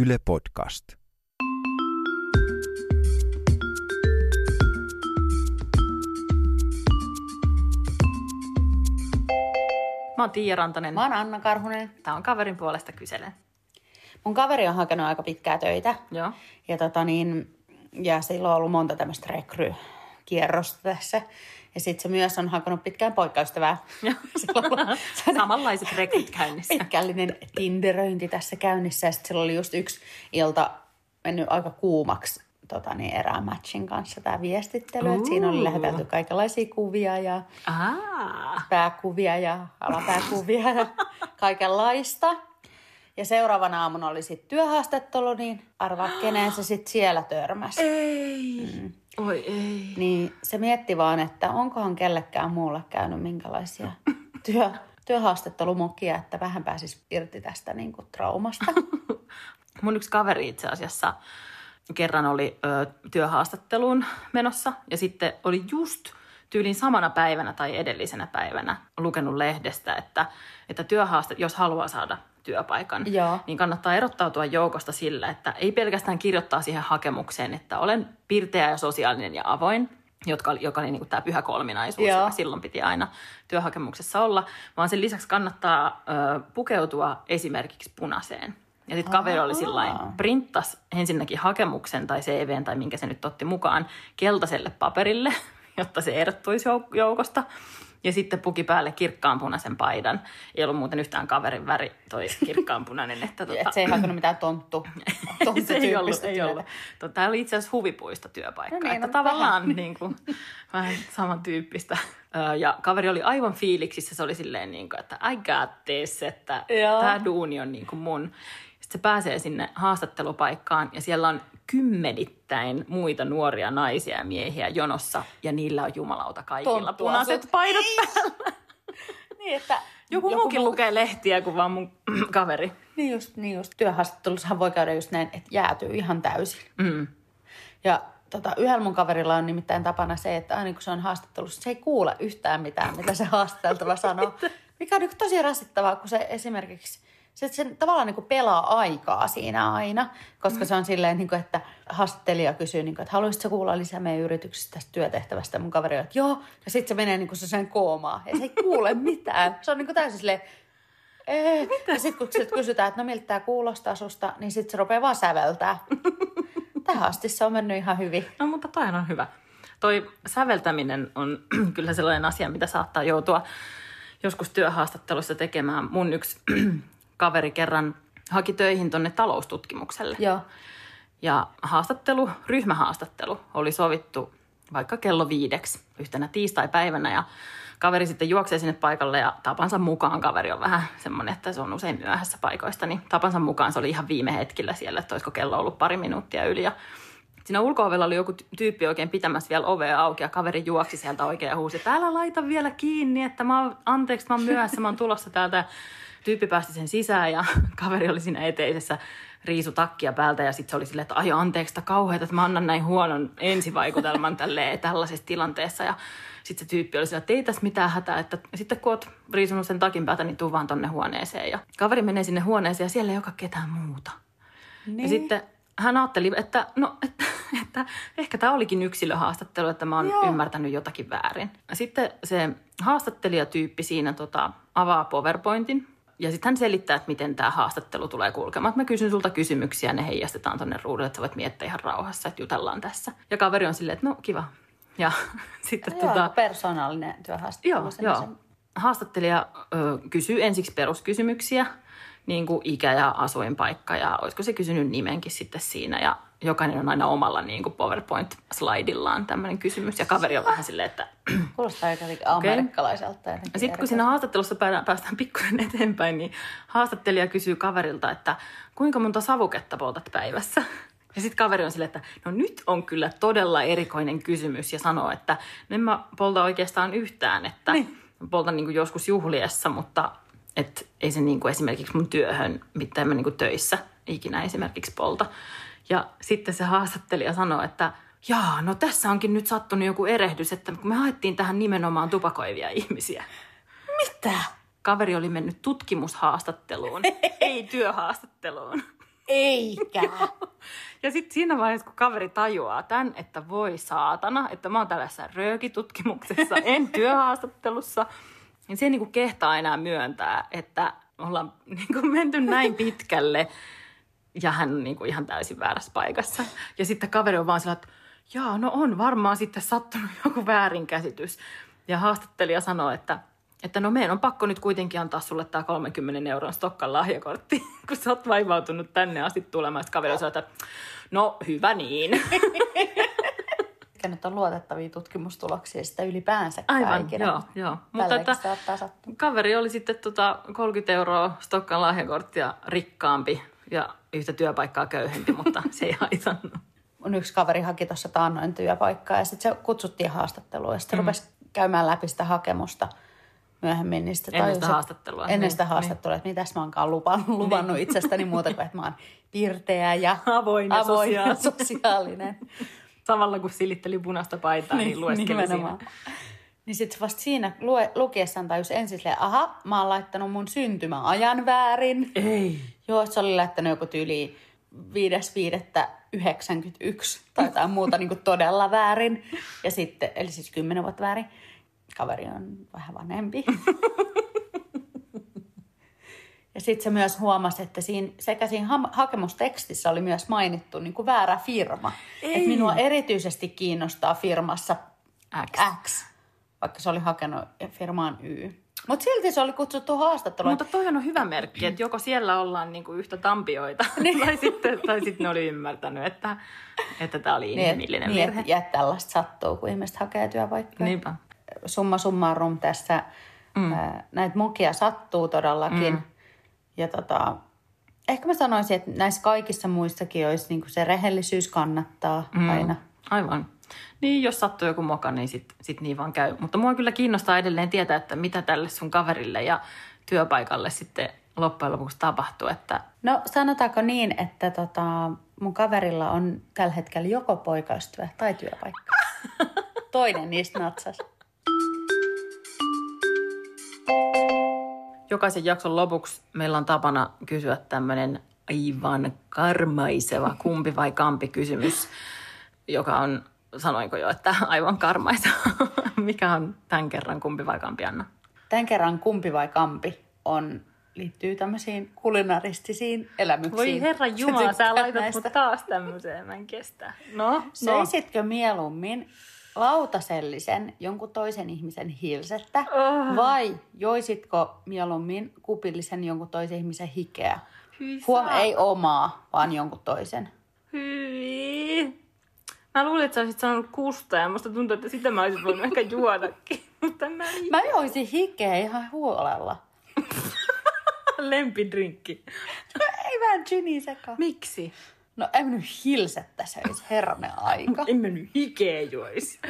Yle Podcast. Mä oon Tiia Rantanen. Mä oon Anna Karhunen. Tää on Kaverin puolesta kyselen. Mun kaveri on hakenut aika pitkää töitä. Joo. Ja silloin on ollut monta tämmöistä rekrykierrosta tässä. Ja sitten se myös on hakenut pitkään poikkaystävää. Samanlaiset rekryt käynnissä. Pitkällinen tinderöinti tässä käynnissä. Ja sitten sillä oli just yksi ilta mennyt aika kuumaksi erään matchin kanssa tämä viestittely. Siinä oli lähetelty kaikenlaisia kuvia ja pääkuvia ja alapääkuvia ja kaikenlaista. Ja seuraavana aamuna oli sitten työhaastattelu, niin arvaa keneen se sitten siellä törmäsi. Ei. Oi ei. Niin se mietti vaan, että onkohan kellekään muulle käynyt minkälaisia työhaastattelumukia, että vähän pääsisi irti tästä traumasta. Mun yksi kaveri itse asiassa kerran oli työhaastatteluun menossa ja sitten oli just tyylin samana päivänä tai edellisenä päivänä lukenut lehdestä, että jos haluaa saada työpaikan, niin kannattaa erottautua joukosta sillä, että ei pelkästään kirjoittaa siihen hakemukseen, että olen pirteä ja sosiaalinen ja avoin, joka oli tämä pyhä kolminaisuus, joka silloin piti aina työhakemuksessa olla, vaan sen lisäksi kannattaa pukeutua esimerkiksi punaiseen. Ja sitten kaveri oli sillain, printtasi ensinnäkin hakemuksen tai CV:n tai minkä se nyt otti mukaan keltaiselle paperille, jotta se erottuisi joukosta. Ja sitten puki päälle kirkkaanpunaisen paidan. Ei ollut muuten yhtään kaverin väri toi kirkkaanpunainen. Et se ei hakenut mitään tonttu ei ollut. Tämä oli itse asiassa huvipuistotyöpaikka. No niin, että tavallaan vähän samantyyppistä. Ja kaveri oli aivan fiiliksissä. Se oli silleen, että I got this, että tämä duuni on mun. Sitten se pääsee sinne haastattelupaikkaan ja siellä on kymmenittäin muita nuoria naisia ja miehiä jonossa, ja niillä on jumalauta kaikilla punaiset paidat päällä. Niin, että joku muukin lukee lehtiä kuin vaan mun kaveri. Niin just. Työhaastattelussahan voi käydä just näin, että jäätyy ihan täysin. Mm. Ja yhdellä mun kaverilla on nimittäin tapana se, että aina kun se on haastattelussa, se ei kuule yhtään mitään, mitä se haastateltava sanoo. Mikä on tosi rasittavaa, kun se esimerkiksi... Se tavallaan pelaa aikaa siinä aina, koska se on silleen, että haastattelija kysyy, että haluaisitko kuulla lisää meidän yrityksestä tästä työtehtävästä? Mun kaveri on, että joo. Ja sitten se menee sellaiseen koomaan ja se ei kuule mitään. Se on täysin silleen, ja sitten kun siltä kysytään, että no miltä tämä kuulostaa susta, niin sitten se rupeaa vaan säveltää. Tähän asti se on mennyt ihan hyvin. No mutta toihan on hyvä. Toi säveltäminen on kyllä sellainen asia, mitä saattaa joutua joskus työhaastattelussa tekemään. Mun yksi... kaveri kerran haki töihin tuonne taloustutkimukselle. Joo. Ja ryhmähaastattelu oli sovittu vaikka kello 5 yhtenä tiistai-päivänä. Ja kaveri sitten juoksee sinne paikalle ja tapansa mukaan. Kaveri on vähän semmoinen, että se on usein myöhässä paikoista. Niin tapansa mukaan se oli ihan viime hetkellä siellä, että olisiko kello ollut 2 minuuttia yli. Ja siinä ulko-ovella oli joku tyyppi oikein pitämässä vielä ovea auki ja kaveri juoksi sieltä oikein ja huusi, että älä laita vielä kiinni, että mä oon myöhässä, mä oon tulossa täältä. Tyyppi päästi sen sisään ja kaveri oli siinä eteisessä riisutakkia päältä ja sitten se oli silleen, että ai anteeksi, tämä kauheata, että mä annan näin huonon ensivaikutelman tällaisessa tilanteessa. Ja sitten se tyyppi oli silleen, että ei tässä mitään hätää, että sitten kun oot riisunut sen takin päältä, niin tuu vaan tonne huoneeseen. Ja kaveri menee sinne huoneeseen ja siellä ei olekaan ketään muuta. Niin. Ja sitten hän ajatteli, että että ehkä tämä olikin yksilöhaastattelu, että mä oon ymmärtänyt jotakin väärin. Ja sitten se haastattelijatyyppi siinä avaa PowerPointin. Ja sitten hän selittää, että miten tämä haastattelu tulee kulkemaan. Mä kysyn sulta kysymyksiä, ne heijastetaan tuonne ruudulle, että sä voit miettiä ihan rauhassa, että jutellaan tässä. Ja kaveri on silleen, että no kiva. Ja sitten persoonallinen työhaastattelu. Joo. Haastattelija kysyy ensiksi peruskysymyksiä, niin kuin ikä ja asuinpaikka ja olisiko se kysynyt nimenkin sitten siinä. Ja jokainen on aina omalla PowerPoint-slaidillaan tämmöinen kysymys. Ja kaveri on vähän silleen, että... Kuulostaa jotenkin amerikkalaiselta. Sitten kun siinä haastattelussa päästään pikkuinen eteenpäin, niin haastattelija kysyy kaverilta, että kuinka monta savuketta poltat päivässä? Ja sitten kaveri on silleen, että no nyt on kyllä todella erikoinen kysymys ja sanoo, että en mä polta oikeastaan yhtään, että poltan joskus juhliessa, mutta et ei se esimerkiksi mun työhön, mitä en mä töissä ikinä esimerkiksi polta. Ja sitten se haastattelija sanoi, että jaa, no tässä onkin nyt sattunut joku erehdys, että kun me haettiin tähän nimenomaan tupakoivia ihmisiä. Mitä? Kaveri oli mennyt tutkimushaastatteluun, ei työhaastatteluun. Eikä. Ja sitten siinä vaiheessa, kun kaveri tajuaa tämän, että voi saatana, että mä oon tällaisessa röökitutkimuksessa, en työhaastattelussa, niin se ei niinku kehtaa enää myöntää, että ollaan niinku menty näin pitkälle ja hän on niinku ihan täysin väärässä paikassa. Ja sitten kaveri on vaan sillä, että jaa, no on varmaan sitten sattunut joku väärinkäsitys. Ja haastattelija sanoo, että no meidän on pakko nyt kuitenkin antaa sulle tämä 30 € Stockan lahjakortti, kun sä oot vaivautunut tänne asti tulemaan. Sitten kaveri sanoo, että no hyvä niin. Mikä nyt on luotettavia tutkimustuloksia sitä ylipäänsä kaikille. Aivan, joo. Mutta kaveri oli sitten 30 € Stockan lahjakorttia rikkaampi ja yhtä työpaikkaa köyhempi, mutta se ei haitannut. Mun yksi kaveri haki tuossa taannoin työpaikkaa ja sitten se kutsuttiin haastatteluun ja sitten rupesi käymään läpi sitä hakemusta. Myöhemmin niistä haastattelua. Ennen sitä haastattelua, että mitäs mä oonkaan luvannut itsestäni muuta kuin, että mä oon pirteä ja avoin ja sosiaalinen. Samalla kun silitteli punaista paitaa, niin lueskeli siinä. Niin sitten vasta siinä lukiessaan tajus ensin silleen, aha, mä oon laittanut mun syntymäajan väärin. Ei. Joo, se oli laittanut joku tyyliin 5.5.91 tai jotain muuta niin kuin todella väärin. Ja sitten, eli siis 10 vuotta väärin. Kaveri on vähän vanhempi. Ja sitten se myös huomasi, että siinä hakemustekstissä oli myös mainittu niin kuin väärä firma. Että minua erityisesti kiinnostaa firmassa X, vaikka se oli hakenut firmaan Y. Mutta silti se oli kutsuttu haastatteluun. Mutta toihan on hyvä merkki, että joko siellä ollaan niinku yhtä tampioita, tai sitten ne oli ymmärtänyt, että tämä oli inhimillinen virhe. Ja tällaista sattuu, kun ihmiset hakee työpaikkaa. Niinpä. Summa summarum tässä näitä mokia sattuu todellakin. Ja ehkä mä sanoisin, että näissä kaikissa muissakin olisi niinku se rehellisyys kannattaa aina. Aivan. Niin, jos sattuu joku moka, niin sit niin vaan käy. Mutta mua kyllä kiinnostaa edelleen tietää, että mitä tälle sun kaverille ja työpaikalle sitten loppujen lopuksi tapahtuu. Että... No sanotaanko niin, että mun kaverilla on tällä hetkellä joko poikaistyö tai työpaikka. Toinen niistä natsas. Jokaisen jakson lopuksi meillä on tapana kysyä tämmöinen aivan karmaiseva kumpi vai kampi kysymys, joka on, sanoinko jo, että aivan karmaiseva. Mikä on tämän kerran kumpi vai kampi, Anna? Tämän kerran kumpi vai kampi liittyy tämmöisiin kulinaristisiin elämyksiin. Voi herran jumala, sä laitat näistä. Mut taas tämmöiseen, mä en kestä. No, söisitkö mieluummin lautasellisen jonkun toisen ihmisen hilsettä vai joisitko mieluummin kupillisen jonkun toisen ihmisen hikeä? Huom, ei omaa, vaan jonkun toisen. Hyi. Mä luulin, että sä olisit sanonut kusta ja musta tuntuu, että sitä mä olisin voinut ehkä juodakin. Mutta mä joisin hikeä ihan huolella. Lempidrinkki. No ei vähän giniä sekaan. Miksi? No en mennyt hilsettä söisi, herranen aika. En mennyt hikeä juoisi.